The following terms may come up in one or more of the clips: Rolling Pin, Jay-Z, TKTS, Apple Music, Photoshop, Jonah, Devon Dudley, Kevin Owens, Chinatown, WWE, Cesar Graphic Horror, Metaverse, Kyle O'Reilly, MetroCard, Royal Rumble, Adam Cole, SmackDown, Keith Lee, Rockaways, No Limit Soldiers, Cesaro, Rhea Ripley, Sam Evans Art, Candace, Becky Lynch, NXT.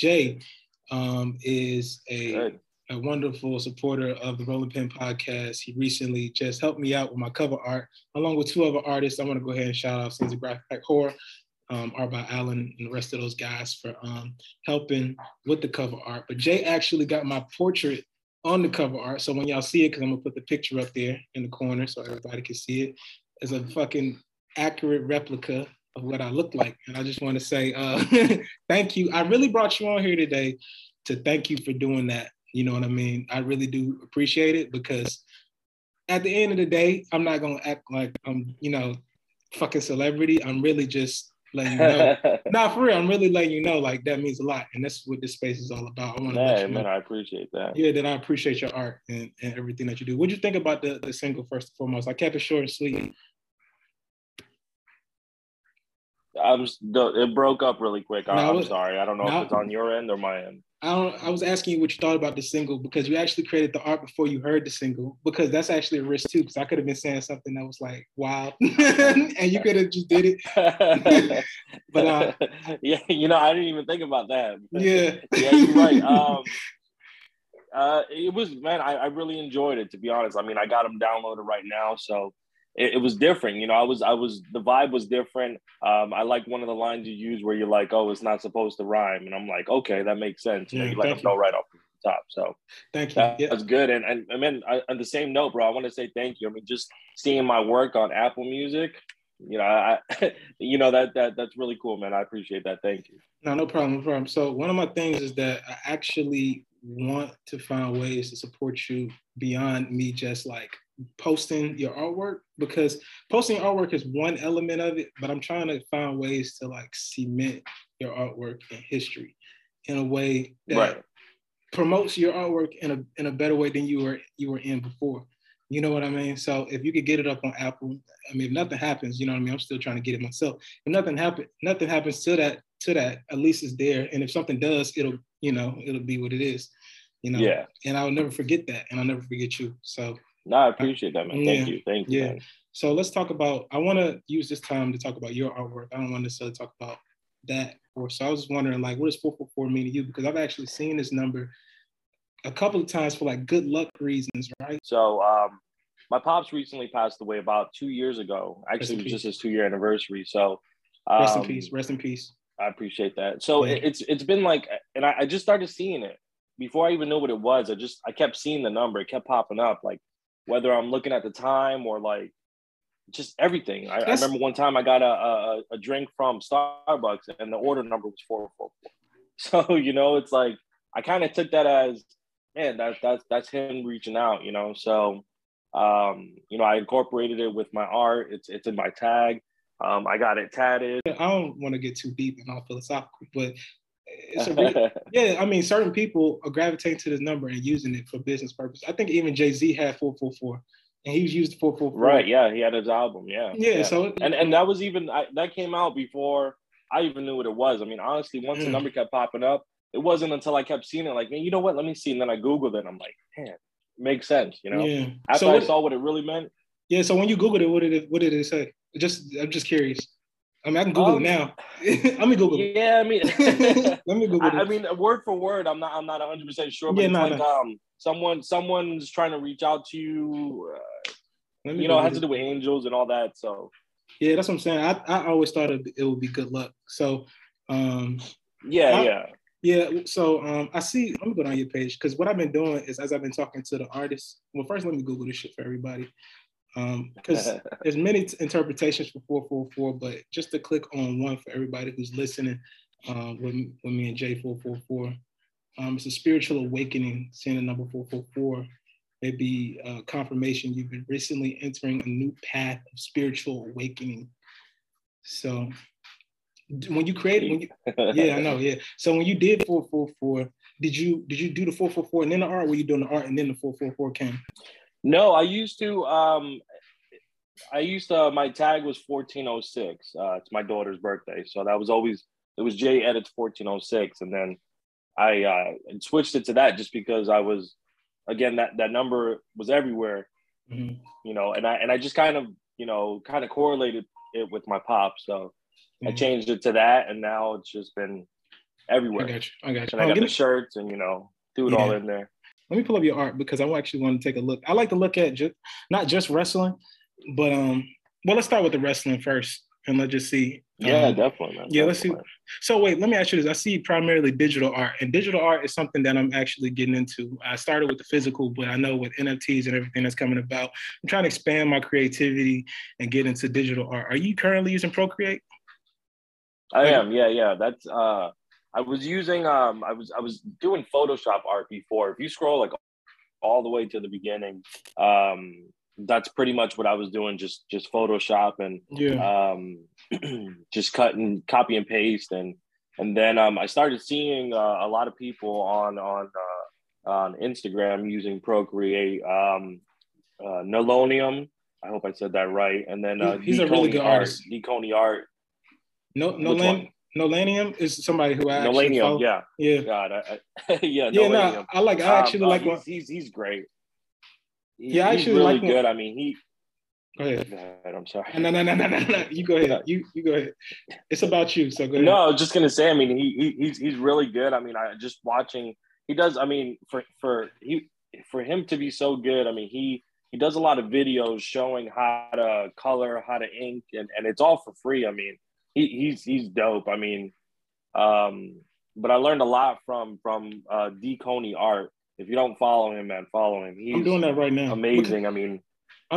Jay is a wonderful supporter of the Rolling Pin podcast. He recently just helped me out with my cover art, along with two other artists. I want to go ahead and shout out Cesar Graphic Horror, Arba Allen, and the rest of those guys for helping with the cover art. But Jay actually got my portrait on the cover art. So when y'all see it, because I'm going to put the picture up there in the corner so everybody can see it, it's a fucking accurate replica of what I look like. And I just want to say thank you. I really brought you on here today to thank you for doing that. You know what I mean? I really do appreciate it, because at the end of the day, I'm not going to act like I'm, you know, fucking celebrity. I'm really just letting you know. Nah, for real, I'm really letting you know, like, that means a lot. And that's what this space is all about. I want to let you know. I appreciate that. Yeah, then I appreciate your art and everything that you do. What'd you think about the single, first and foremost? I kept it short and sweet. It broke up really quick. I'm sorry. I don't know if it's on your end or my end. I was asking you what you thought about the single, because you actually created the art before you heard the single, because that's actually a risk too, because I could have been saying something that was like wild and you could have just did it. But yeah, you know, I didn't even think about that. Yeah. Yeah, you're right. It was, man, I really enjoyed it, to be honest. I mean, I got them downloaded right now, so it was different. You know, the vibe was different. I like one of the lines you use where you're like, oh, it's not supposed to rhyme. And I'm like, okay, that makes sense. You know, you let them know right off the top. So thank you. That's good. And then on the same note, bro, I want to say thank you. I mean, just seeing my work on Apple Music, you know, that's really cool, man. I appreciate that. Thank you. No problem. So one of my things is that I actually want to find ways to support you beyond me just like posting your artwork, because posting artwork is one element of it, but I'm trying to find ways to like cement your artwork in history in a way that promotes your artwork in a better way than you were in before. You know what I mean? So if you could get it up on Apple, I mean, if nothing happens, you know what I mean? I'm still trying to get it myself. If nothing happens to that, at least it's there. And if something does, it'll be what it is, you know? Yeah. And I'll never forget that. And I'll never forget you. So no, I appreciate that, man. Thank you. Man. So let's talk about, I want to use this time to talk about your artwork. I don't want to necessarily talk about that. So I was just wondering, like, what does 444 mean to you? Because I've actually seen this number a couple of times for like good luck reasons, right? So my pops recently passed away about 2 years ago. Actually, it was just his 2-year anniversary. So rest in peace. I appreciate that. So it's been like, and I just started seeing it before I even knew what it was. I kept seeing the number. It kept popping up, like, whether I'm looking at the time or like just everything. I remember one time I got a drink from Starbucks and the order number was 444. So, you know, it's like, I kind of took that as, man, that's him reaching out, you know? So, you know, I incorporated it with my art. It's in my tag. I got it tatted. I don't want to get too deep and all philosophical, but it's I mean, certain people are gravitating to this number and using it for business purposes. I think even Jay-Z had 444, and he was used 444. Right, yeah, he had his album, yeah. So and that was even, that came out before I even knew what it was. I mean, honestly, once the number kept popping up, it wasn't until I kept seeing it, like, man, you know what, let me see. And then I Googled it, and I'm like, man, it makes sense, you know? Yeah. After I saw what it really meant. Yeah, so when you Googled it, what did it say? I'm just curious. I mean, I can Google it now. Let me Google it. Yeah, I mean, let me Google it. I mean, word for word, I'm not 100% sure. But yeah, someone's trying to reach out to you. You know, it has to do with angels and all that. So yeah, that's what I'm saying. I always thought it would be good luck. So yeah. So I see. Let me go down your page, because what I've been doing is, as I've been talking to the artists. Well, first, let me Google this shit for everybody. Because there's many interpretations for 444, but just to click on one for everybody who's listening, with me and Jay, 444, it's a spiritual awakening. Seeing the number 444, may be confirmation you've been recently entering a new path of spiritual awakening. So when you did 444, did you do the 444 and then the art, or were you doing the art and then the 444 came? No, I used to, my tag was 1406. It's my daughter's birthday. So that was always, it was J edits 1406. And then I switched it to that just because I was, again, that number was everywhere, you know, and I just kind of correlated it with my pop. So I changed it to that. And now it's just been everywhere. I got you. And I got the shirts and, you know, do it all in there. Let me pull up your art because I actually want to take a look. I like to look at not just wrestling, but well, let's start with the wrestling first and let's just see. Yeah, definitely. Man. Yeah, let's see. So wait, let me ask you this. I see primarily digital art, and digital art is something that I'm actually getting into. I started with the physical, but I know with NFTs and everything that's coming about, I'm trying to expand my creativity and get into digital art. Are you currently using Procreate? I am. Yeah. That's I was using I was doing Photoshop art before. If you scroll like all the way to the beginning, that's pretty much what I was doing, just Photoshop and just cut and copy and paste, and then I started seeing a lot of people on Instagram using Procreate, Nilonium. I hope I said that right. And then he's a really good artist. D Coney Art. Nilonium is somebody who I actually follow. Yeah. God, Nilonium. No, I actually like one. He's great. I actually really like good. One. I mean, he. Go ahead. I'm sorry. No. You go ahead. You go ahead. It's about you. So go ahead. No, I was just gonna say. I mean, he's really good. I mean, I just watching. He does. I mean, for him to be so good. I mean, he does a lot of videos showing how to color, how to ink, and it's all for free. I mean, he's dope. I mean, but I learned a lot from D Coney Art. If you don't follow him, man, follow him. I'm doing that right now. Amazing. I'm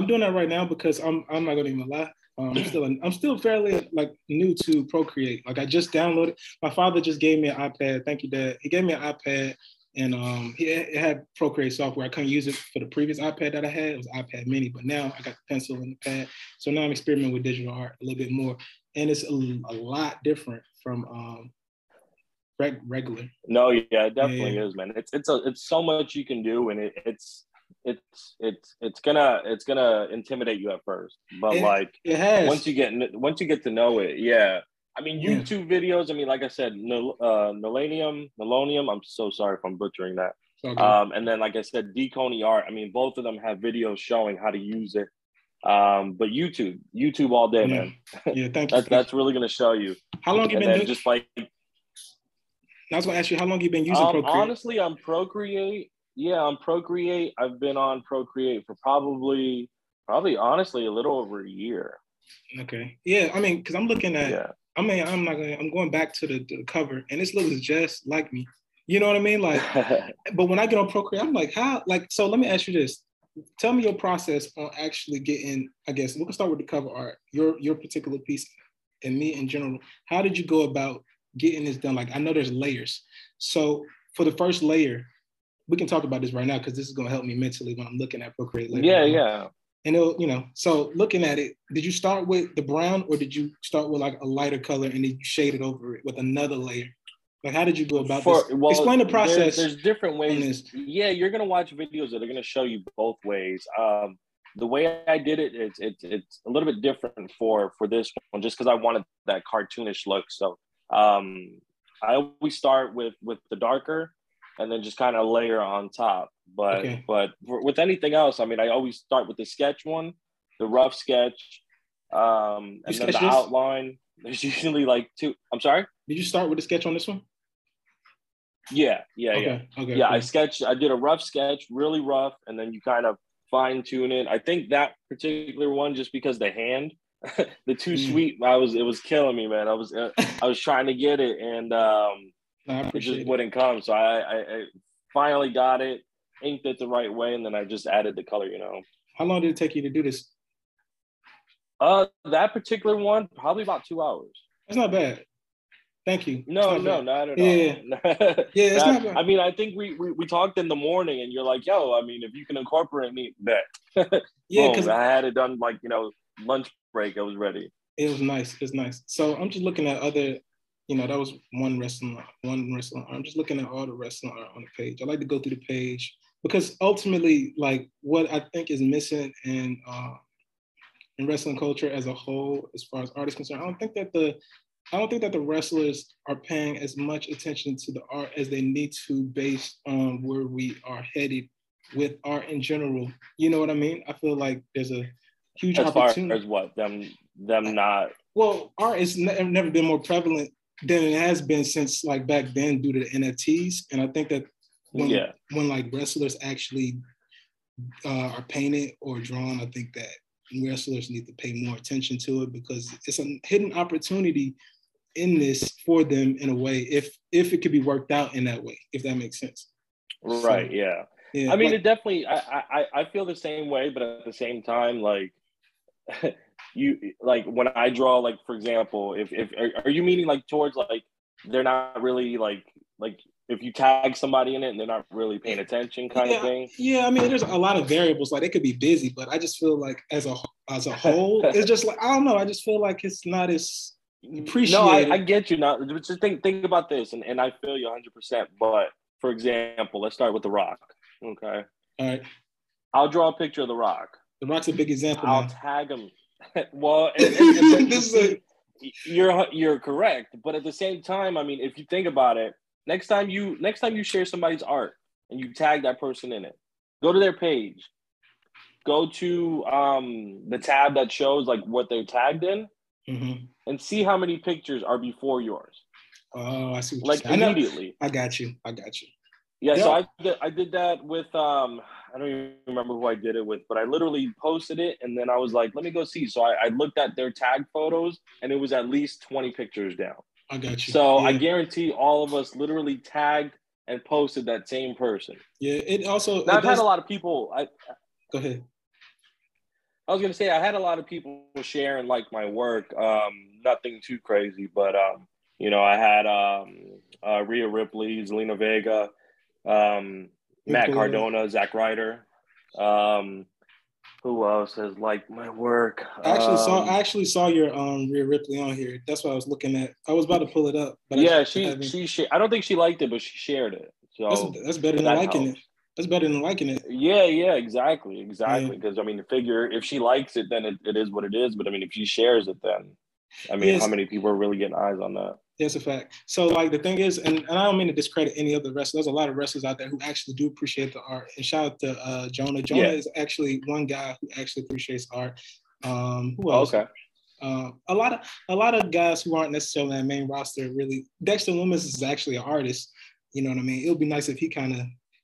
doing that right now because I'm not gonna even lie. I'm still fairly new to Procreate. I just downloaded. My father just gave me an iPad. Thank you, Dad. He gave me an iPad, and it had Procreate software. I couldn't use it for the previous iPad that I had. It was iPad Mini, but now I got the pencil and the pad. So now I'm experimenting with digital art a little bit more, and it's a lot different from regular. No, yeah, it definitely is, man. It's so much you can do, and it's gonna intimidate you at first, but once you get to know it, I mean, YouTube videos. I mean, like I said, Nilonium. I'm so sorry if I'm butchering that. Okay. And then, like I said, D Coney Art. I mean, both of them have videos showing how to use it. But YouTube all day, man. Yeah, thank you. That's really gonna show you. How long you been doing? Just like I was gonna ask you, how long you been using Procreate? Honestly, on Procreate, I've been on Procreate for probably honestly a little over a year. Okay. Yeah, I mean, because I'm looking at, I'm going back to the cover, and this looks just like me. You know what I mean? But when I get on Procreate, I'm like, how? So let me ask you this. Tell me your process on actually getting. I guess we can start with the cover art. Your particular piece, and me in general. How did you go about getting this done? I know there's layers. So for the first layer, we can talk about this right now because this is going to help me mentally when I'm looking at Procreate later. Yeah. And it'll, so looking at it, did you start with the brown, or did you start with a lighter color and then you shaded over it with another layer? How did you go about this? Well, explain the process. There's different ways. Yeah, you're going to watch videos that are going to show you both ways. The way I did it, it's a little bit different for this one, just because I wanted that cartoonish look. So I always start with the darker and then just kind of layer on top. But okay. But with anything else, I mean, I always start with the sketch one, the rough sketch, and then the outline. There's usually two. I'm sorry? Did you start with the sketch on this one? Yeah. Okay, yeah, cool. I did a rough sketch, really rough, and then you kind of fine tune it. I think that particular one, just because the hand, the too sweet, it was killing me, man. I was trying to get it, and it just wouldn't come. So I finally got it, inked it the right way, and then I just added the color. How long did it take you to do this? That particular one, probably about 2 hours. That's not bad. Thank you. No, not at all. Yeah, it's not bad. I mean, I think we talked in the morning, and you're like, "Yo, I mean, if you can incorporate me, bet." Yeah, because I had it done lunch break. I was ready. It was nice. It's nice. So I'm just looking at other. That was one wrestling. I'm just looking at all the wrestling art on the page. I like to go through the page because ultimately, what I think is missing in wrestling culture as a whole, as far as art is concerned, I don't think that the wrestlers are paying as much attention to the art as they need to based on where we are headed with art in general. You know what I mean? I feel like there's a huge opportunity. As far as what? Them not... Well, art has never been more prevalent than it has been since like back then due to the NFTs. And I think that when like wrestlers actually are painted or drawn, I think that wrestlers need to pay more attention to it because it's a hidden opportunity in this for them in a way, if it could be worked out in that way, if that makes sense. Right. So, yeah. I mean, like, it definitely, I feel the same way, but at the same time, like when I draw, like, for example, if are you meaning like towards like, they're not really like if you tag somebody in it and they're not really paying attention kind of thing? Yeah, I mean, there's a lot of variables. Like, they could be busy, but I just feel like as a whole, it's just like, I don't know. I just feel like it's not as appreciated. No, I get you. Now, just think about this, and I feel you 100%. But, for example, let's start with The Rock, okay? All right. I'll draw a picture of The Rock. The Rock's a big example. I'll tag him. Well, and this is you're correct. But at the same time, I mean, if you think about it, Next time you share somebody's art and you tag that person in it, go to their page, go to the tab that shows like what they're tagged in, mm-hmm. and see how many pictures are before yours. Oh, I see. Like immediately. I got you. Yeah. Yep. So I did that with I don't even remember who I did it with, but I literally posted it and then I was like, let me go see. So I looked at their tag photos and it was at least 20 pictures down. I got you. So I guarantee all of us literally tagged and posted that same person. Yeah, it also... Now, I've had a lot of people... Go ahead. I was going to say, I had a lot of people share and like my work. Nothing too crazy, but, you know, I had Rhea Ripley, Zelina Vega, Matt Cardona, Zack Ryder. Who else has liked my work? I actually saw your Rhea Ripley on here. That's what I was looking at. I was about to pull it up, but yeah, she I don't think she liked it, but she shared it. So that's better than liking it. That's better than liking it. Yeah, exactly. Because I mean, the figure, if she likes it, then it is what it is. But I mean, if she shares it, then I mean, how many people are really getting eyes on that? That's a fact. So like the thing is, and I don't mean to discredit any other wrestler. There's a lot of wrestlers out there who actually do appreciate the art. And shout out to Jonah. Jonah is actually one guy who actually appreciates art. Who else? Okay. A lot of guys who aren't necessarily in the main roster really. Dexter Lumis is actually an artist. You know what I mean? It would be nice if he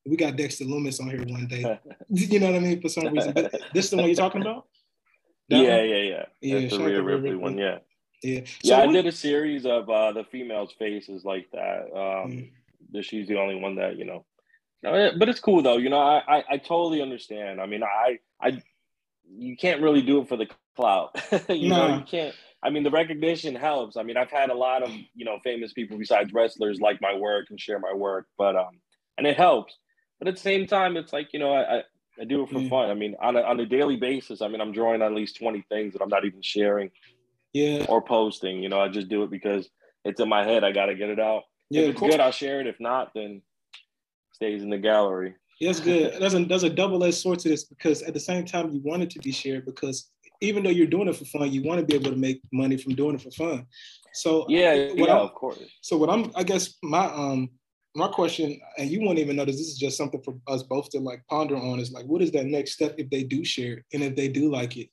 we got Dexter Lumis on here one day. You know what I mean? For some reason, but this is the one you're talking about. Yeah. That's the Rhea Ripley one. Yeah. Yeah, I did a series of the females' faces like that. She's the only one that, you know. But it's cool, though. You know, I totally understand. I mean, you can't really do it for the clout. you know, you can't. I mean, the recognition helps. I mean, I've had a lot of, you know, famous people besides wrestlers like my work and share my work. But and it helps. But at the same time, it's like, you know, I do it for fun. I mean, on a daily basis, I mean, I'm drawing at least 20 things that I'm not even sharing. Yeah, or posting, you know, I just do it because it's in my head. I got to get it out. Yeah, if it's good, I'll share it. If not, then it stays in the gallery. Yeah, that's good. There's a double-edged sword to this because at the same time, you want it to be shared because even though you're doing it for fun, you want to be able to make money from doing it for fun. So of course. So what I guess my my question, and you won't even notice, this is just something for us both to like ponder on is like, what is that next step if they do share it and if they do like it?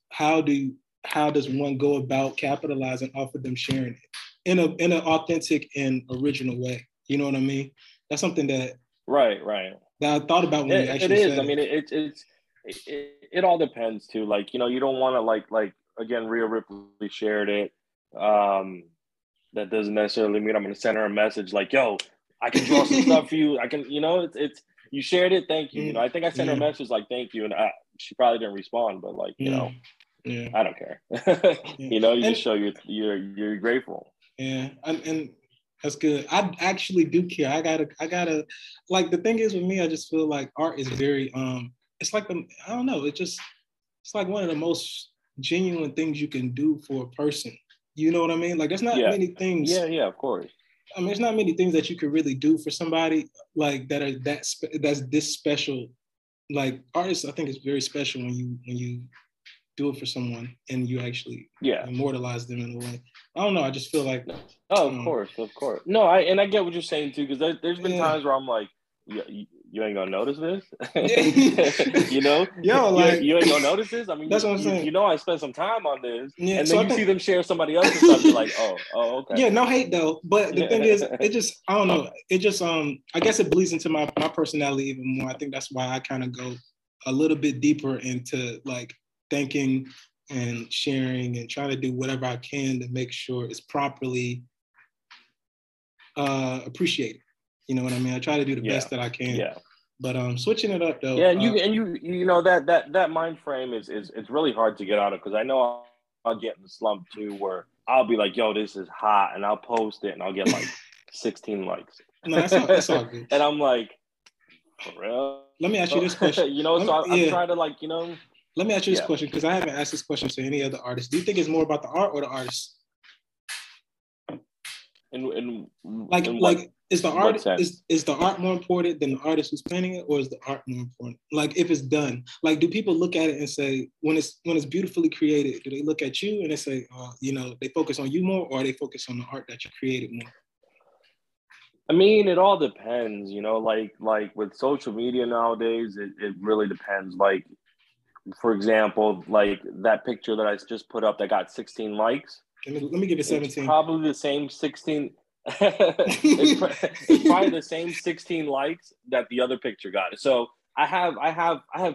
How does one go about capitalizing off of them sharing it in an authentic and original way? You know what I mean? That's something that that I thought about when you actually said it. I mean, it all depends too. Like, you know, you don't want to like again, Rhea Ripley shared it. That doesn't necessarily mean I'm going to send her a message like, "Yo, I can draw some stuff for you. I can, you know, it's you shared it. Thank you." You know, I think I sent her a message like, "Thank you," and she probably didn't respond, but like, you know. Yeah, I don't care. You know, you just show you're grateful. Yeah, and that's good. I actually do care. I gotta. Like the thing is with me, I just feel like art is very it's like I don't know. It's like one of the most genuine things you can do for a person. You know what I mean? Like there's not many things. Yeah, of course. I mean, there's not many things that you could really do for somebody like that are that's this special. Like artists, I think it's very special when you do it for someone and you actually immortalize them in a way. I don't know. I just feel like of course. No, I get what you're saying too, because there's been times where I'm like, you ain't gonna notice this. You know, yo, like you ain't gonna notice this. I mean, that's what I'm saying. You know, I spent some time on this, yeah, and so then you see them share somebody else's stuff. You're like, oh, okay. Yeah, no hate though, but the thing is, it just, I don't know. It just, I guess it bleeds into my personality even more. I think that's why I kind of go a little bit deeper into like thinking and sharing and trying to do whatever I can to make sure it's properly appreciated. You know what I mean? I try to do the best that I can. Yeah. But switching it up though. Yeah, you know that mind frame is it's really hard to get out of, because I know I'll get in the slump too, where I'll be like, yo, this is hot, and I'll post it and I'll get like 16 likes. No, that's all good. And I'm like, for real? Let me ask you this question. You know, I'm trying to, like, you know. Let me ask you this question, because I haven't asked this question to any other artist. Do you think it's more about the art or the artist? Is the art more important than the artist who's painting it, or is the art more important? Like, if it's done, like, do people look at it and say, when it's beautifully created, do they look at you and they say, you know, they focus on you more, or they focus on the art that you created more? I mean, it all depends, you know, like with social media nowadays, it really depends. Like, for example, like that picture that I just put up that got 16 likes. Let me give it 17. It's probably the same 16. It's probably the same 16 likes that the other picture got. So I have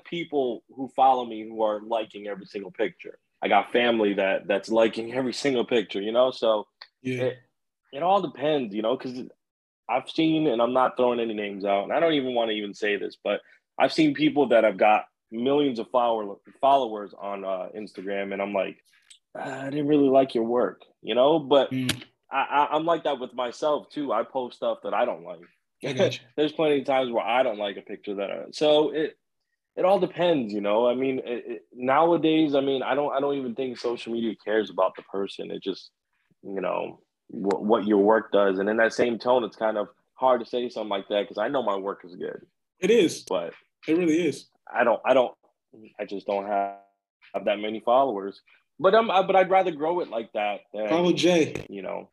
people who follow me who are liking every single picture. I got family that's liking every single picture, you know? So it all depends, you know, because I've seen, and I'm not throwing any names out, and I don't even want to even say this, but I've seen people that have got millions of followers on Instagram, and I'm like, I didn't really like your work, you know? But I'm like that with myself too. I post stuff that I don't like. I got you. There's plenty of times where I don't like a picture that I, so it all depends, you know? I mean, nowadays, I mean, I don't even think social media cares about the person. It just, you know, what your work does. And in that same tone, it's kind of hard to say something like that, because I know my work is good. It is. But it really is. I just don't have that many followers. But I'd rather grow it like that. Follow Jay. You know.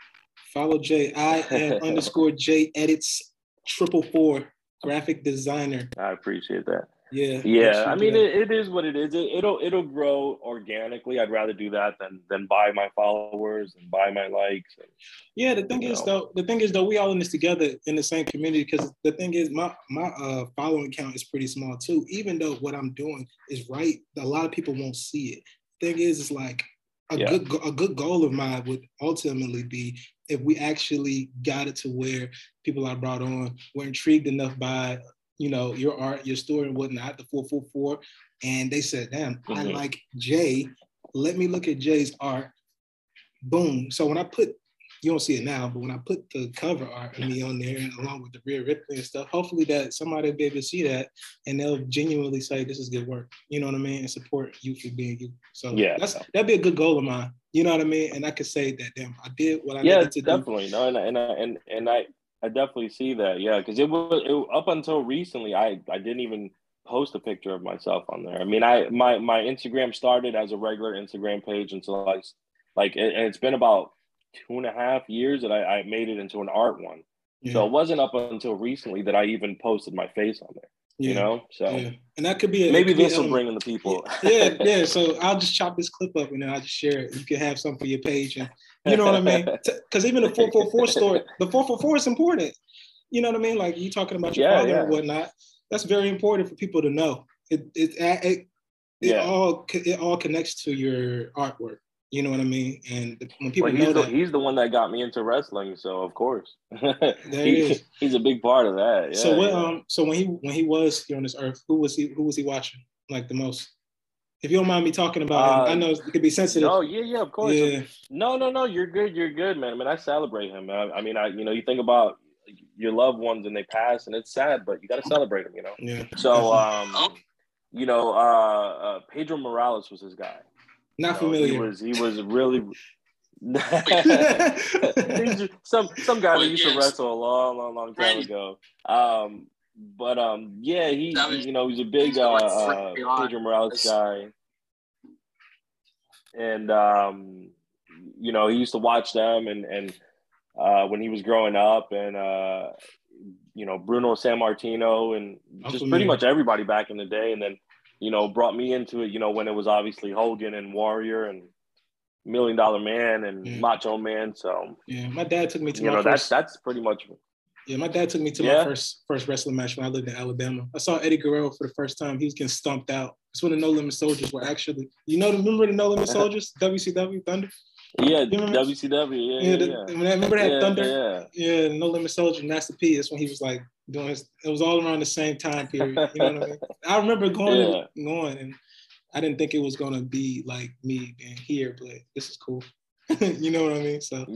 Follow Jay. I am _Jay edits 444 graphic designer. I appreciate that. Yeah. Yeah. I mean, it is what it is. It'll grow organically. I'd rather do that than buy my followers and buy my likes. And, yeah. The thing is though, we all in this together in the same community, because the thing is, my following count is pretty small too. Even though what I'm doing is right, a lot of people won't see it. Thing is, it's like a good goal of mine would ultimately be if we actually got it to where people I brought on were intrigued enough by, you know, your art, your story and whatnot, the 444, and they said, damn, I like Jay, let me look at Jay's art, boom. So when I put, you don't see it now, but when I put the cover art of me on there, and along with the Rhea Ripley and stuff, hopefully that somebody will be able to see that and they'll genuinely say, this is good work. You know what I mean? And support you for being you. So yeah, that'd be a good goal of mine. You know what I mean? And I could say that, damn, I did what I needed to do. No, and I definitely see that. Yeah, because it was up until recently, I didn't even post a picture of myself on there. I mean, my Instagram started as a regular Instagram page until I, like, and it's been about 2.5 years that I made it into an art one. Yeah. So it wasn't up until recently that I even posted my face on there, you know? So and that could be maybe this will bring in the people. Yeah. So I'll just chop this clip up and then I'll just share it. You can have some for your page, and you know what I mean? Because even the 444 story, the 444 is important. You know what I mean? Like, you talking about your father and whatnot. That's very important for people to know. It all connects to your artwork. You know what I mean? And when people know that, he's the one that got me into wrestling, so of course, he's a big part of that. Yeah, so when he was here on this earth, who was he watching like the most? If you don't mind me talking about him, I know it could be sensitive. Oh yeah, of course. Yeah. No, you're good, man. I mean, I celebrate him. I mean, you know, you think about your loved ones and they pass, and it's sad, but you got to celebrate them, you know. Yeah. So you know, Pedro Morales was his guy. Not familiar. He was really some guy that used to wrestle a long time ago. He's a big Pedro Morales guy, and you know, he used to watch them and when he was growing up, and you know, Bruno Sammartino and just pretty much everybody back in the day. And then, you know, brought me into it, you know, when it was obviously Hogan and Warrior and Million Dollar Man and Macho Man. So yeah, my dad took me to that's pretty much. Yeah, my dad took me to my first wrestling match when I lived in Alabama. I saw Eddie Guerrero for the first time. He was getting stomped out. It's when the No Limit Soldiers were actually, remember the No Limit Soldiers, WCW Thunder? Yeah, WCW, remember that Thunder? Yeah. Yeah, No Limit Soldier, Master P, that's when he was like doing his, it was all around the same time period, you know what I mean? I remember going and I didn't think it was going to be like me being here, but this is cool. You know what I mean? So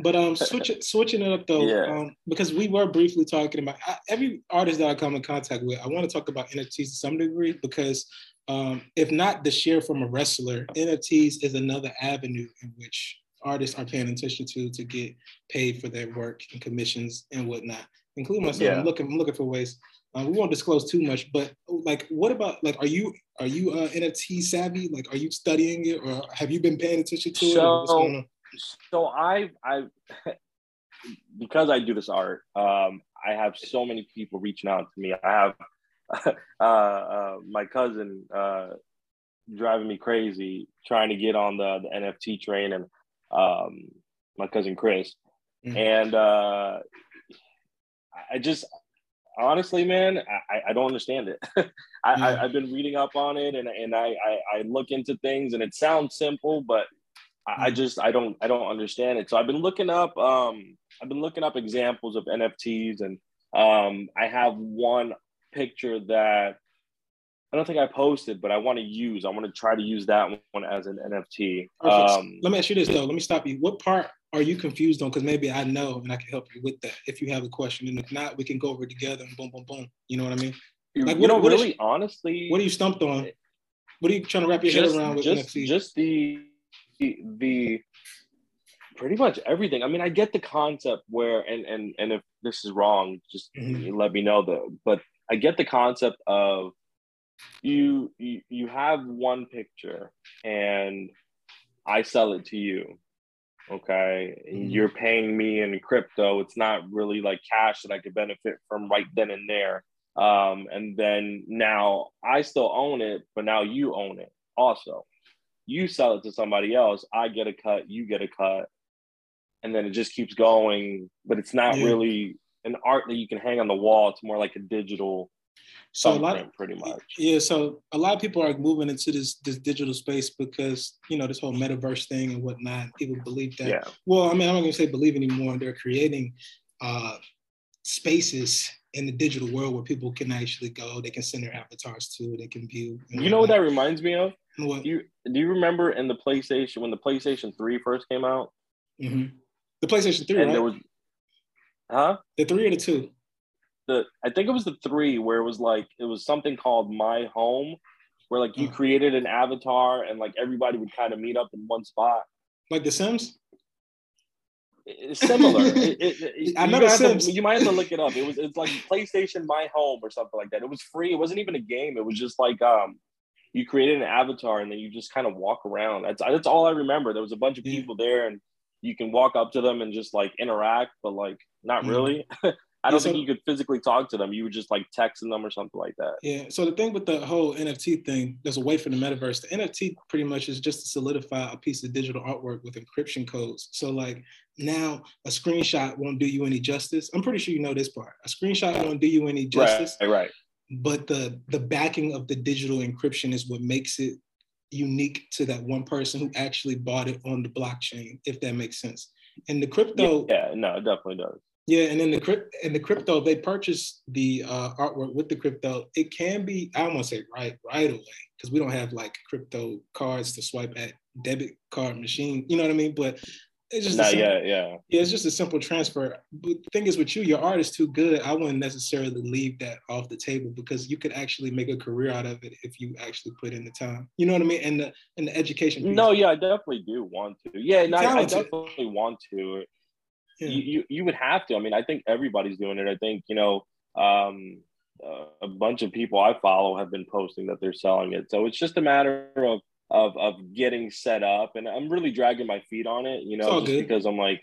But switching it up though, because we were briefly talking about every artist that I come in contact with. I want to talk about NFTs to some degree because if not the share from a wrestler, NFTs is another avenue in which artists are paying attention to get paid for their work and commissions and whatnot. Including myself, I'm looking for ways. We won't disclose too much, but like, what about like, are you NFT savvy? Like, are you studying it, or have you been paying attention to it? What's going on? So I because I do this art, I have so many people reaching out to me. I have my cousin driving me crazy trying to get on the NFT train, and my cousin Chris, and I just. Honestly, man, I don't understand it. I've been reading up on it, and I look into things, and it sounds simple, but I just don't understand it. So I've been looking up examples of NFTs, and I have one picture that I don't think I posted, but I want to try to use that one as an NFT. Let me ask you this though. Let me stop you. What part are you confused on? Because maybe I know and I can help you with that if you have a question. And if not, we can go over it together and boom, boom, boom. You know what I mean? Like, honestly. What are you stumped on? What are you trying to wrap your head around with NFTs? Just the pretty much everything. I mean, I get the concept where, and if this is wrong, just let me know though. But I get the concept of you have one picture and I sell it to you. Okay, and you're paying me in crypto. It's not really like cash that I could benefit from right then and there. And then now I still own it, but now you own it also. You sell it to somebody else. I get a cut. You get a cut. And then it just keeps going. But it's not really an art that you can hang on the wall. It's more like a digital pretty much. Yeah, so a lot of people are moving into this digital space because, you know, this whole metaverse thing and whatnot, people believe that. Yeah. Well, I mean, I'm not going to say believe anymore. They're creating spaces in the digital world where people can actually go. They can send their avatars to. They can view. You know what that reminds me of? What? Do you remember in the PlayStation, when the PlayStation 3 first came out? Mm-hmm. The PlayStation 3, and right? There was, the 3 or the 2? I think it was the 3, where it was something called My Home, where like you created an avatar and like everybody would kind of meet up in one spot. Like The Sims? It's similar. I know The Sims. You might have to look it up. It's like PlayStation My Home or something like that. It was free. It wasn't even a game. It was just like you created an avatar and then you just kind of walk around. That's all I remember. There was a bunch of people there and you can walk up to them and just like interact, but like not really. I don't think you could physically talk to them. You were just like texting them or something like that. Yeah. So the thing with the whole NFT thing, there's a way for the metaverse. The NFT pretty much is just to solidify a piece of digital artwork with encryption codes. So like now a screenshot won't do you any justice. I'm pretty sure you know this part. A screenshot won't do you any justice. Right. But the backing of the digital encryption is what makes it unique to that one person who actually bought it on the blockchain, if that makes sense. And the crypto. Yeah, no, it definitely does. Yeah, and then the crypto, they purchase the artwork with the crypto. It can be, I won't say right away, because we don't have like crypto cards to swipe at debit card machine. You know what I mean? But it's just it's just a simple transfer. But the thing is with you, your art is too good. I wouldn't necessarily leave that off the table because you could actually make a career out of it if you actually put in the time. You know what I mean? And the education piece. No, yeah, I definitely do want to. Yeah, no, I definitely want to. Yeah. You would have to. I mean, I think everybody's doing it. I think, you know, a bunch of people I follow have been posting that they're selling it. So it's just a matter of getting set up. And I'm really dragging my feet on it, you know, just because I'm like,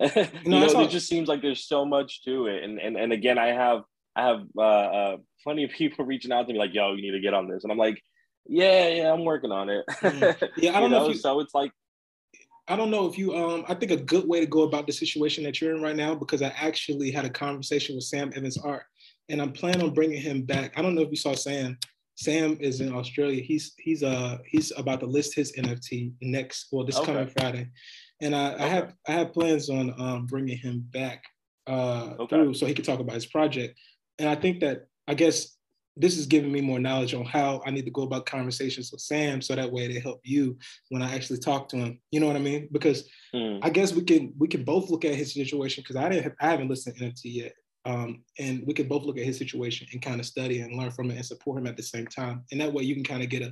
It just seems like there's so much to it. And again, I have plenty of people reaching out to me like, yo, you need to get on this. And I'm like, yeah, I'm working on it. Yeah, I don't know. So it's like, I don't know if you, I think a good way to go about the situation that you're in right now, because I actually had a conversation with Sam Evans Art, and I'm planning on bringing him back. I don't know if you saw Sam. Sam is in Australia. He's about to list his NFT coming Friday, and I have plans on bringing him back through so he could talk about his project. And I think that, I guess this is giving me more knowledge on how I need to go about conversations with Sam, so that way they help you when I actually talk to him. You know what I mean? Because I guess we can both look at his situation, because I haven't listed NFT yet. And we could both look at his situation and kind of study and learn from it and support him at the same time. And that way you can kind of get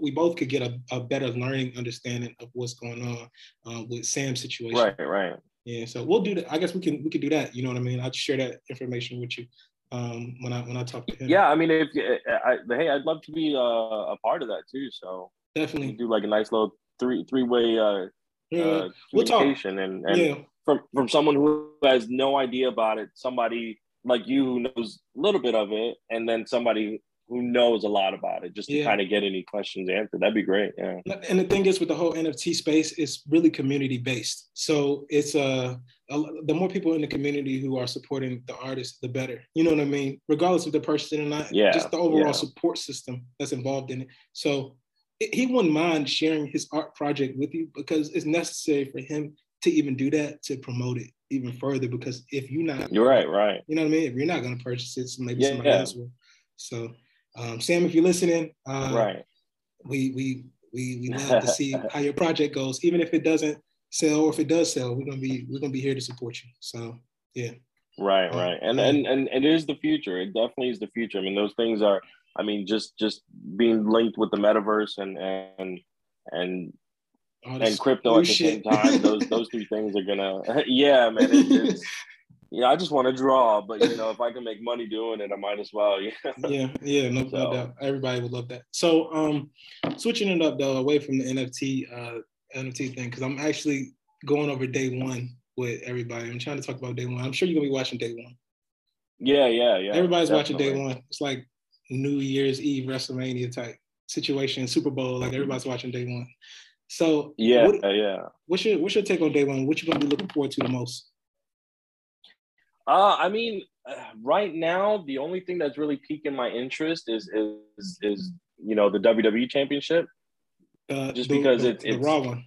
we both could get a better learning understanding of what's going on with Sam's situation. Right. Yeah. So we'll do that. I guess we can do that. You know what I mean? I'll share that information with you when I talk to him. Yeah. I mean, I'd love to be a part of that too. So definitely do like a nice little three-way communication. We'll talk. And yeah. From someone who has no idea about it, somebody like you who knows a little bit of it, and then somebody who knows a lot about it, just to kind of get any questions answered. That'd be great. Yeah. And the thing is, with the whole NFT space, it's really community based. So it's the more people in the community who are supporting the artist, the better. You know what I mean? Regardless of the person or not, just the overall support system that's involved in it. So he wouldn't mind sharing his art project with you, because it's necessary for him to even do that, to promote it even further, because if you're not, you're right. You know what I mean? If you're not going to purchase it, maybe somebody else will. So, Sam, if you're listening, we love to see how your project goes, even if it doesn't sell, or if it does sell, we're gonna be here to support you. So, yeah. Right. And it is the future. It definitely is the future. I mean, those things are. I mean, just being linked with the metaverse and crypto at the same time, those two things are gonna man. I just want to draw, but if I can make money doing it, I might as well. No doubt, everybody would love that. So switching it up though, away from the NFT thing, because I'm actually going over day one with everybody. I'm trying to talk about day one. I'm sure you're gonna be watching day one. Yeah everybody's definitely watching day one. It's like New Year's Eve WrestleMania type situation, Super Bowl, like everybody's watching day one. So what's your take on day one? What you gonna be looking forward to the most? I mean, right now the only thing that's really piquing my interest is the WWE Championship, because it's the Raw one.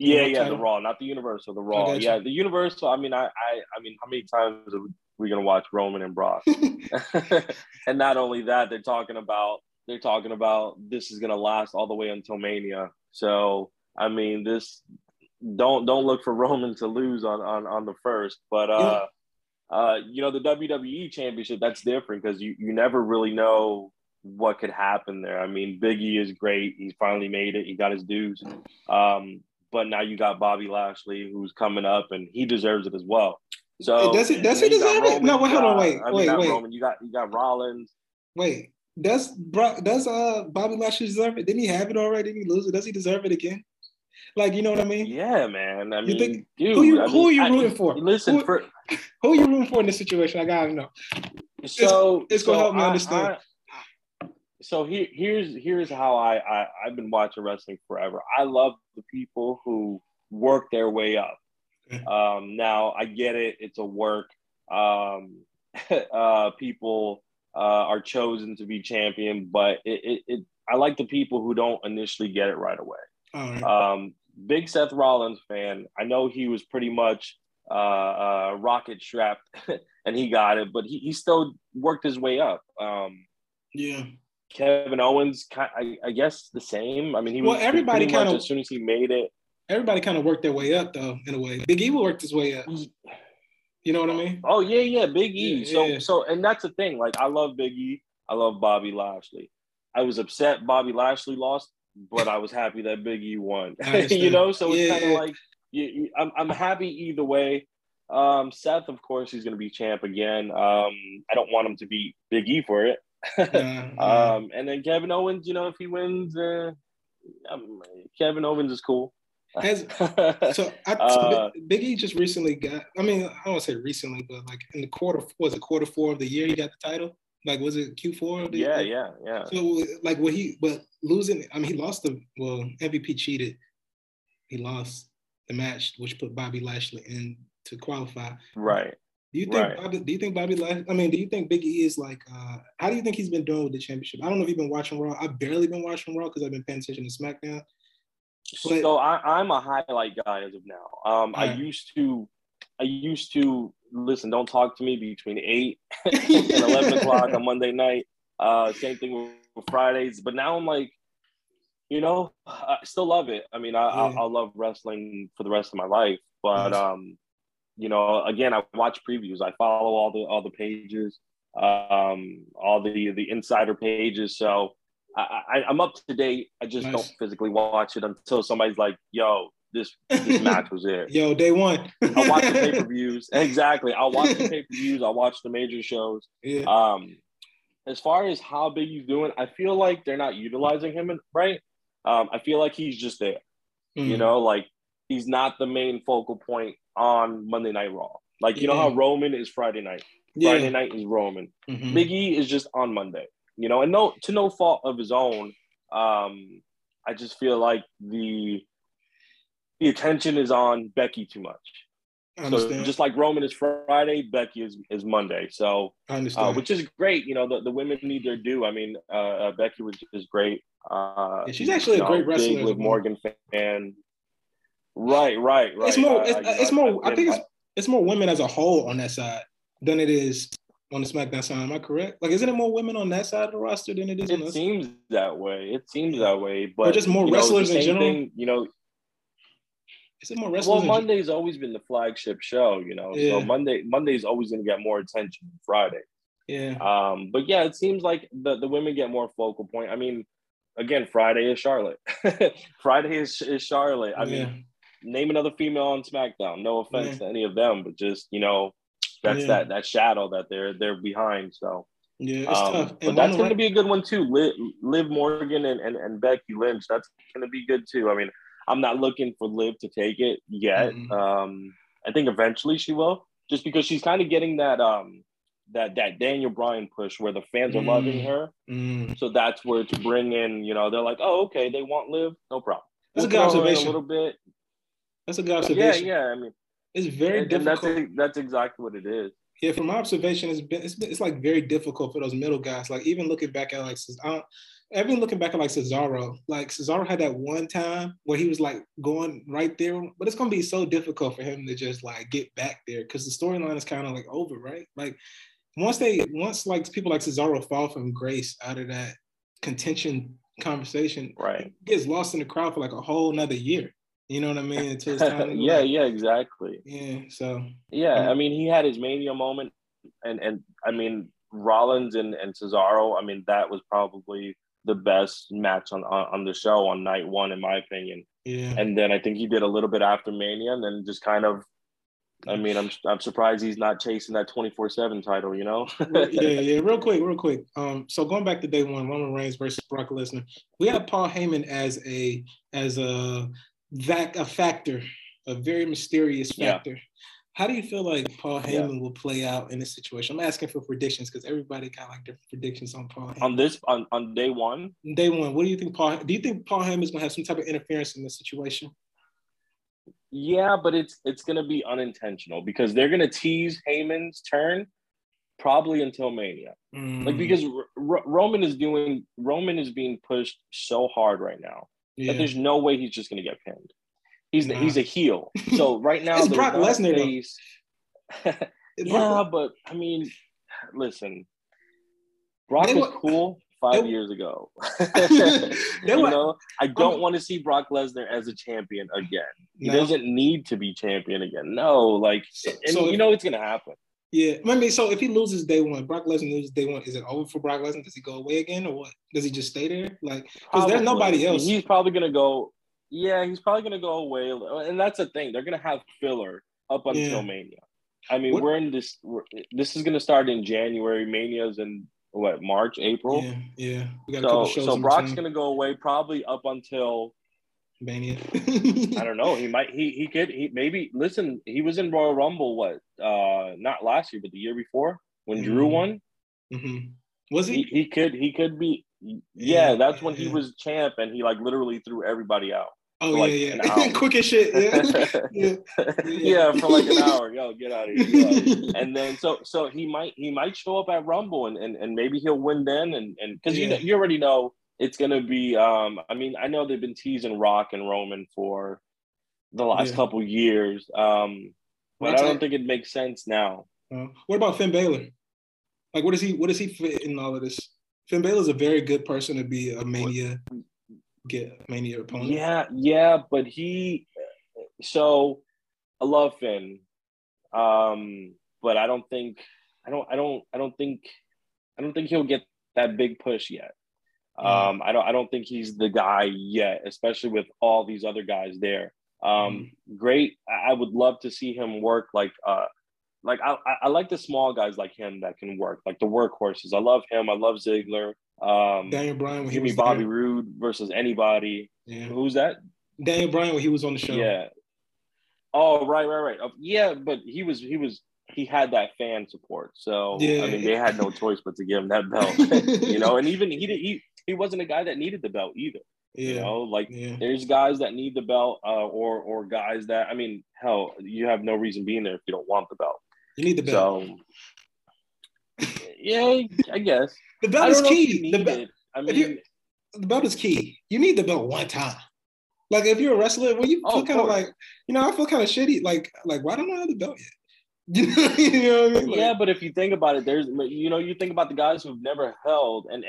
The Raw, not the Universal, the Raw. Yeah, the Universal. I mean, I mean, how many times are we gonna watch Roman and Brock? And not only that, they're talking about this is gonna last all the way until Mania. So I mean, this don't look for Roman to lose on the first. But the WWE Championship, that's different, because you never really know what could happen there. I mean, Big E is great. He finally made it. He got his dues. But now you got Bobby Lashley, who's coming up, and he deserves it as well. So does he deserve it? No, wait. Roman, you got Rollins. Wait. Does Bobby Lashley deserve it? Didn't he have it already? Didn't he lose it? Does he deserve it again? Like, you know what I mean? Yeah, man. I mean, who are you rooting for? Listen, who are you rooting for in this situation? I gotta know. So it's gonna help me understand. So here's how I've been watching wrestling forever. I love the people who work their way up. Now I get it. It's a work. People. Are chosen to be champion, but I like the people who don't initially get it right away. Right. Big Seth Rollins fan. I know he was pretty much rocket strapped, and he got it, but he still worked his way up. Kevin Owens, I guess the same. I mean, he was everybody kind of, as soon as he made it. Everybody kind of worked their way up, though, in a way. Big E worked his way up. You know what I mean? Oh, yeah, Big E. Yeah, so, and that's the thing. Like, I love Big E. I love Bobby Lashley. I was upset Bobby Lashley lost, but I was happy that Big E won. So it's kind of like I'm happy either way. Seth, of course, he's going to be champ again. I don't want him to beat Big E for it. And then Kevin Owens, if he wins, Kevin Owens is cool. Big E just recently got, I mean, I don't want to say recently, but like in the quarter four of the year, he got the title. Like, was it Q4 of the year? Yeah. So, like, but losing, I mean, he lost MVP cheated. He lost the match, which put Bobby Lashley in to qualify. Right. Do you think Big E is like, how do you think he's been doing with the championship? I don't know if you've been watching Raw. I've barely been watching Raw because I've been paying attention to SmackDown. But, so I'm a highlight guy as of now. Right. I used to listen, don't talk to me between 8 and 11 o'clock on Monday night. Same thing with Fridays. But now I'm like, I still love it. I mean, I'll love wrestling for the rest of my life. But, again, I watch previews. I follow all the pages, all the insider pages. So I'm up to date. I just don't physically watch it until somebody's like, yo, this match was it. Yo, day one. I watch the pay-per-views. Exactly. I watch the pay-per-views. I watch the major shows. Yeah. As far as how Big E's doing, I feel like they're not utilizing him, right? I feel like he's just there. Mm-hmm. Like he's not the main focal point on Monday Night Raw. Like, you know how Roman is Friday night? Yeah. Friday night is Roman. Mm-hmm. Big E is just on Monday. And no fault of his own. I just feel like the attention is on Becky too much. I understand. So just like Roman is Friday, Becky is Monday. So I understand. Which is great. The women need their due. I mean, Becky was just great. She's actually a great wrestler. With Morgan fan. Right. I think it's more women as a whole on that side than it is on the SmackDown side. Am I correct? Like, isn't it more women on that side of the roster than it is on us? It seems that way. But or just more wrestlers in general? Is it more wrestlers? Well, Monday's always been the flagship show, So Monday's always going to get more attention than Friday. Yeah. But yeah, it seems like the women get more focal point. I mean, again, Friday is Charlotte. I mean, name another female on SmackDown. No offense to any of them, but just, that's that shadow that they're behind. So yeah, it's tough. But that's going to be a good one too. Liv Morgan and Becky Lynch. That's going to be good too. I mean, I'm not looking for Liv to take it yet. Mm-hmm. I think eventually she will, just because she's kind of getting that Daniel Bryan push where the fans are loving her. Mm. So that's where to bring in. They're like, oh, okay, they want Liv, no problem. That's a good observation. A little bit. That's a good observation. Yeah. I mean, it's very difficult. That's exactly what it is. Yeah, from my observation, it's like very difficult for those middle guys. Like even looking back at Cesaro. Like Cesaro had that one time where he was like going right there, but it's gonna be so difficult for him to just like get back there because the storyline is kind of like over, right? Like once people like Cesaro fall from grace out of that contention conversation, right? He gets lost in the crowd for like a whole nother year. You know what I mean? Until it's time to exactly. Yeah, so. Yeah, I mean, he had his Mania moment. And I mean, Rollins and Cesaro, I mean, that was probably the best match on the show on night one, in my opinion. Yeah. And then I think he did a little bit after Mania and then just kind of, I mean, I'm surprised he's not chasing that 24/7 title, Real quick. So going back to day one, Roman Reigns versus Brock Lesnar, we have Paul Heyman as a very mysterious factor. Yeah. How do you feel like Paul Heyman will play out in this situation? I'm asking for predictions because everybody got like different predictions on Paul Heyman. On day one? Day one. What do you think, do you think Paul Heyman is going to have some type of interference in this situation? Yeah, but it's going to be unintentional because they're going to tease Heyman's turn probably until Mania. Mm. Like because Roman is being pushed so hard right now. Yeah. That there's no way he's just going to get pinned. He's a heel. So right now, it's Brock Lesnar. But I mean, listen, Brock was cool 5 years ago. I don't want to see Brock Lesnar as a champion again. He doesn't need to be champion again. No, like, it's going to happen. Yeah, I mean, so if he loses day one, Brock Lesnar loses day one, is it over for Brock Lesnar? Does he go away again or what? Does he just stay there? Like, because there's nobody else. He's probably going to go, away. And that's the thing. They're going to have filler up until Mania. I mean, we're in this, this is going to start in January. Mania's in, March, April? Yeah. We got a couple shows so Brock's going to go away probably up until Mania? I don't know. He might. He could. He maybe. Listen, he was in Royal Rumble. What? Not last year, but the year before when Drew won. Mm-hmm. Was he? He could. He could be. Yeah, that's when he was champ, and he like literally threw everybody out. Oh, like quick as shit. Yeah, for like an hour. Yo, get out of here. And then so he might show up at Rumble, and maybe he'll win then, and because you already know it's gonna be. I mean, I know they've been teasing Rock and Roman for the last couple years, but I don't think it makes sense now. What about Finn Balor? Like, what does he fit in all of this? Finn Balor's a very good person to be a Mania. Get Mania opponent. Yeah, but he. So, I love Finn, but I don't think he'll get that big push yet. I don't think he's the guy yet, especially with all these other guys there. Great, I would love to see him work like I like the small guys like him that can work, like the workhorses. I love him. I love Ziggler. Daniel Bryan when he was Bobby Roode versus anybody. Yeah. Who's that? Daniel Bryan when he was on the show. Yeah. Oh, right. Yeah, but he had that fan support. So I mean, they had no choice but to give him that belt. You know, and even he wasn't a guy that needed the belt either. Yeah. You know, like there's guys that need the belt, or guys that, I mean, hell, you have no reason being there if you don't want the belt. You need the belt. So, yeah, I guess. The belt is key. The belt is key. You need the belt one time. Like if you're a wrestler, when you feel kind of like, you know, I feel kind of shitty. Like why don't I have the belt yet? You know what I mean? Like, yeah, but if you think about it, there's, you know, you think about the guys who've never held, and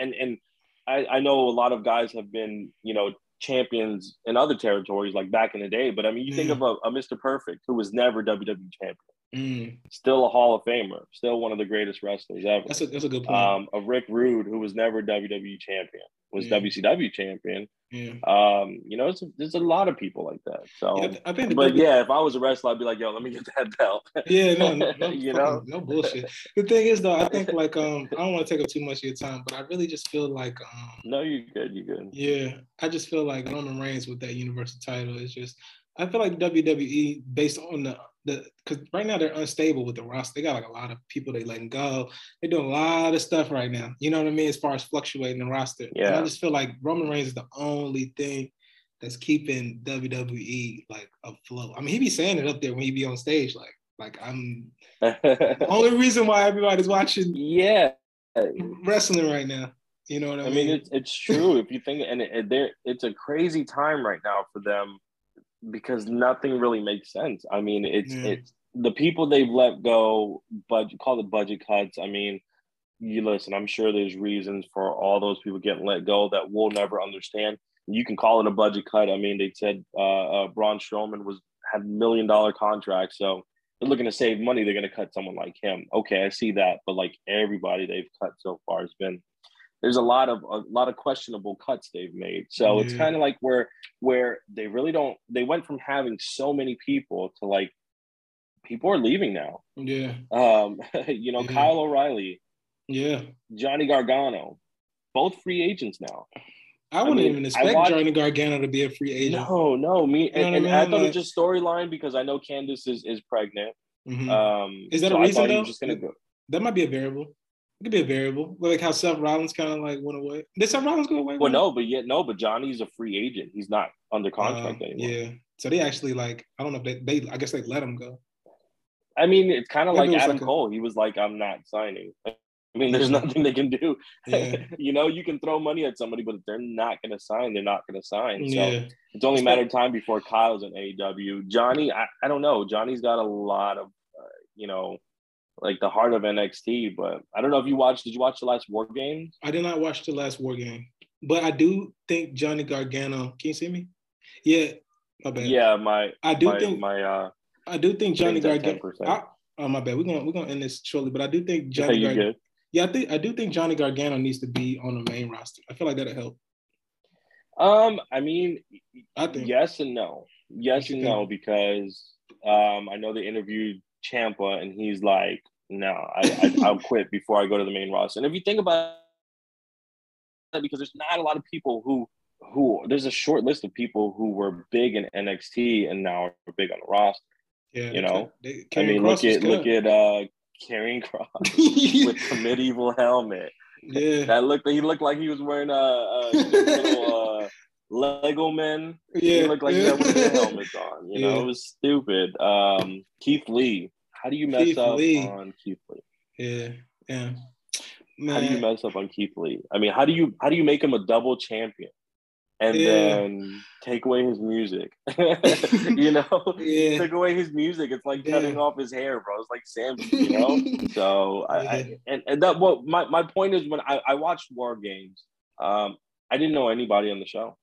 I know a lot of guys have been, you know, champions in other territories like back in the day. But I mean, you think of a Mr. Perfect who was never WWE champion. Still a Hall of Famer, still one of the greatest wrestlers ever. That's a good point. Of Rick Rude, who was never WWE champion, was WCW champion. Yeah. You know, there's a lot of people like that. So, if I was a wrestler, I'd be like, yo, let me get that belt. Yeah, no you know, no bullshit. The thing is, though, I think like I don't want to take up too much of your time, but I really just feel like no, you're good. Yeah, I just feel like Roman Reigns with that Universal title is just. I feel like WWE, based on the because right now they're unstable with the roster. They got like a lot of people they letting go. They're doing a lot of stuff right now. You know what I mean? As far as fluctuating the roster. Yeah. And I just feel like Roman Reigns is the only thing that's keeping WWE like afloat. I mean, he be saying it up there when he be on stage, like I'm the only reason why everybody's watching wrestling right now. You know what I mean? I mean, it's true. If you think, and it's a crazy time right now for them. Because nothing really makes sense. I mean, it's the people they've let go, budget cuts. I mean, you listen, I'm sure there's reasons for all those people getting let go that we'll never understand. You can call it a budget cut. I mean, they said Braun Strowman had $1 million contracts, so they're looking to save money. They're going to cut someone like him. Okay, I see that, but like everybody they've cut so far has been. There's a lot of questionable cuts they've made. So it's kind of like where they really don't, they went from having so many people to like, people are leaving now. Yeah. You know, Kyle O'Reilly. Yeah. Johnny Gargano, both free agents now. I wouldn't even expect Johnny Gargano to be a free agent. No. I thought it was just storyline because I know Candace is pregnant. Mm-hmm. Is that a reason though? That might be a variable. It could be a variable, like how Seth Rollins kind of like went away. Did Seth Rollins go away? Well, but Johnny's a free agent. He's not under contract anymore. Yeah, so they actually like I don't know if they I guess they let him go. I mean, it's kind of like Adam Cole. He was like, I'm not signing. I mean, there's nothing they can do. Yeah. You know, you can throw money at somebody, but if they're not going to sign, they're not going to sign. So it's only a matter of time before Kyle's in AEW. Johnny, I don't know. Johnny's got a lot of, you know. Like the heart of NXT, but I don't know if you watched. Did you watch the last War Game? I did not watch the last War Game, but I do think Johnny Gargano. Can you see me? Yeah, my bad. Yeah, I do think Johnny Gargano. Oh my bad. We're gonna end this shortly, but I do think Johnny. I do think Johnny Gargano needs to be on the main roster. I feel like that'll help. I mean, I think yes and no. Yes and no because I know they interviewed Ciampa and he's like, no, I'll quit before I go to the main roster. And if you think about that, because there's not a lot of people who who, there's a short list of people who were big in NXT and now are big on the roster. Yeah, you know, I mean, look at Karrion Kross with the medieval helmet. Yeah, he looked like he was wearing a little Lego men. Yeah, he looked like he had one of the helmets on. You know, it was stupid. Keith Lee, how do you mess up on Keith Lee? Yeah. Man. How do you mess up on Keith Lee? I mean, how do you make him a double champion? And then take away his music, you know? Yeah. Took away his music. It's like cutting off his hair, bro. It's like Samson, you know? So, my point is, when I watched War Games, I didn't know anybody on the show.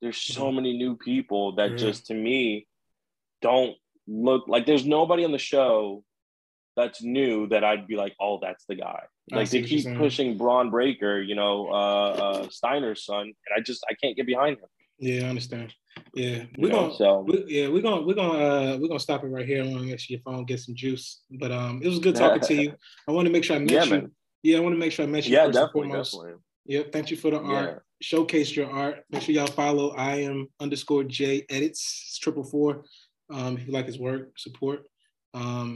There's so many new people that just, to me, don't look like there's nobody on the show that's new that I'd be like, oh, that's the guy. Like, they keep pushing Braun Breaker, you know, Steiner's son, and I can't get behind him. Yeah, I understand. Yeah, we're gonna stop it right here. I want to get your phone, get some juice. But it was good talking to you. I want to make sure I mention you. Man. Yeah, I want to make sure I mention you first and foremost. Definitely. Yep, thank you for the art. Showcase your art. Make sure y'all follow IM_J Edits. It's 444. If you like his work, support. I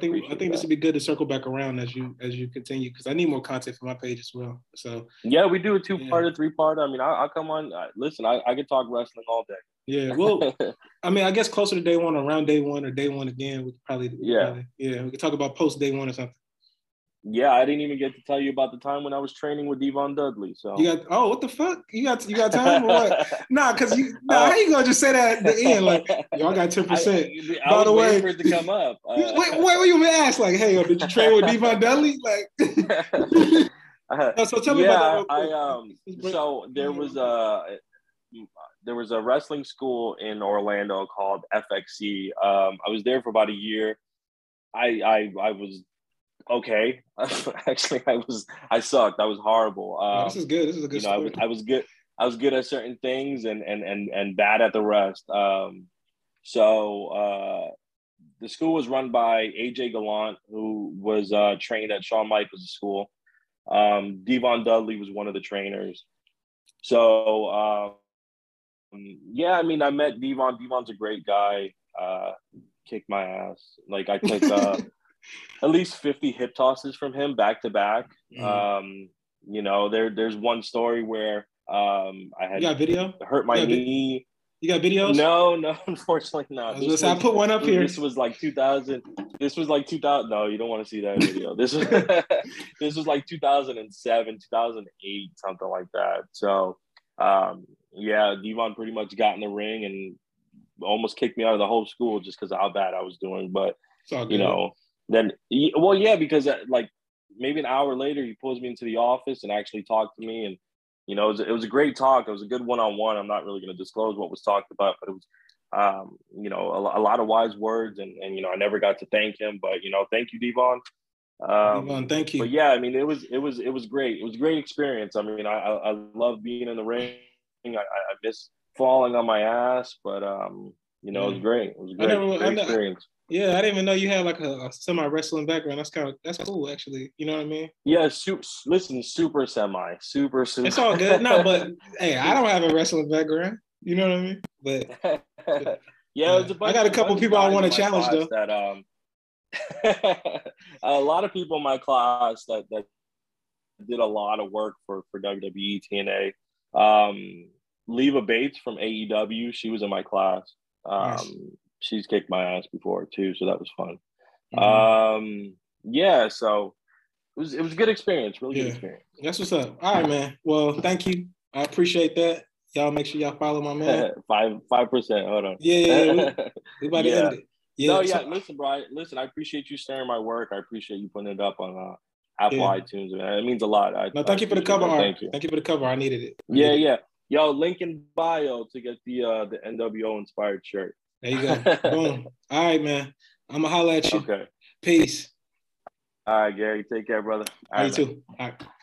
think this would be good to circle back around as you continue, because I need more content for my page as well. So yeah, we do a 2-parter, 3-parter. I mean, I'll come on. Listen, I could talk wrestling all day. Yeah, well, I mean, I guess closer to day one, around day one or day one again, we could probably we could talk about post day one or something. Yeah, I didn't even get to tell you about the time when I was training with Devon Dudley. So what the fuck? You got time or what? How you gonna just say that at the end? Like, y'all got 10%. By the way, for it to come up. What you gonna ask? Like, hey, did you train with Devon Dudley? Like, so tell me about that. So there was a wrestling school in Orlando called FXC. I was there for about a year. I was. Okay. Actually, I sucked. I was horrible. This is good. This is a good story. I was good. I was good at certain things and bad at the rest. So the school was run by AJ Gallant, who was trained at Shawn Michaels' school. Devon Dudley was one of the trainers. So I mean, I met Devon. Devon's a great guy. Kicked my ass. Like, I took at least 50 hip tosses from him back to back. You know, there's one story where I had hurt my knee. You got videos? No, unfortunately not. I put one up here. This was like 2000. This was like 2000. No, you don't want to see that video. This was like 2007, 2008, something like that. So Devon pretty much got in the ring and almost kicked me out of the whole school just because of how bad I was doing. But you know. Then, because like maybe an hour later, he pulls me into the office and actually talked to me. And, you know, it was a great talk. It was a good one-on-one. I'm not really going to disclose what was talked about, but it was, you know, a lot of wise words. And, you know, I never got to thank him, but, you know, thank you, Devon. Devon, thank you. But yeah, I mean, it was great. It was a great experience. I mean, I love being in the ring. I miss falling on my ass, but, you know, it was great. It was a great experience. Yeah, I didn't even know you had like a semi-wrestling background. That's cool, actually. You know what I mean? Yeah, super semi, super, super. It's all good. No, but hey, I don't have a wrestling background. You know what I mean? But yeah, I got a couple people I want to challenge though. That, a lot of people in my class that did a lot of work for WWE, TNA. Leva Bates from AEW, she was in my class. Nice. She's kicked my ass before too, so that was fun. So it was a good experience, really good experience. That's what's up. All right, man. Well, thank you. I appreciate that. Y'all make sure y'all follow my man. 5%. Hold on. We about to end it. Yeah. No, listen, bro. Listen, I appreciate you sharing my work. I appreciate you putting it up on Apple iTunes. Man, it means a lot. Thank you for the cover art. Thank you for the cover. I needed it. Yo, link in bio to get the NWO inspired shirt. There you go. Boom. All right, man. I'm going to holler at you. Okay. Peace. All right, Gary. Take care, brother. All right, you too. All right.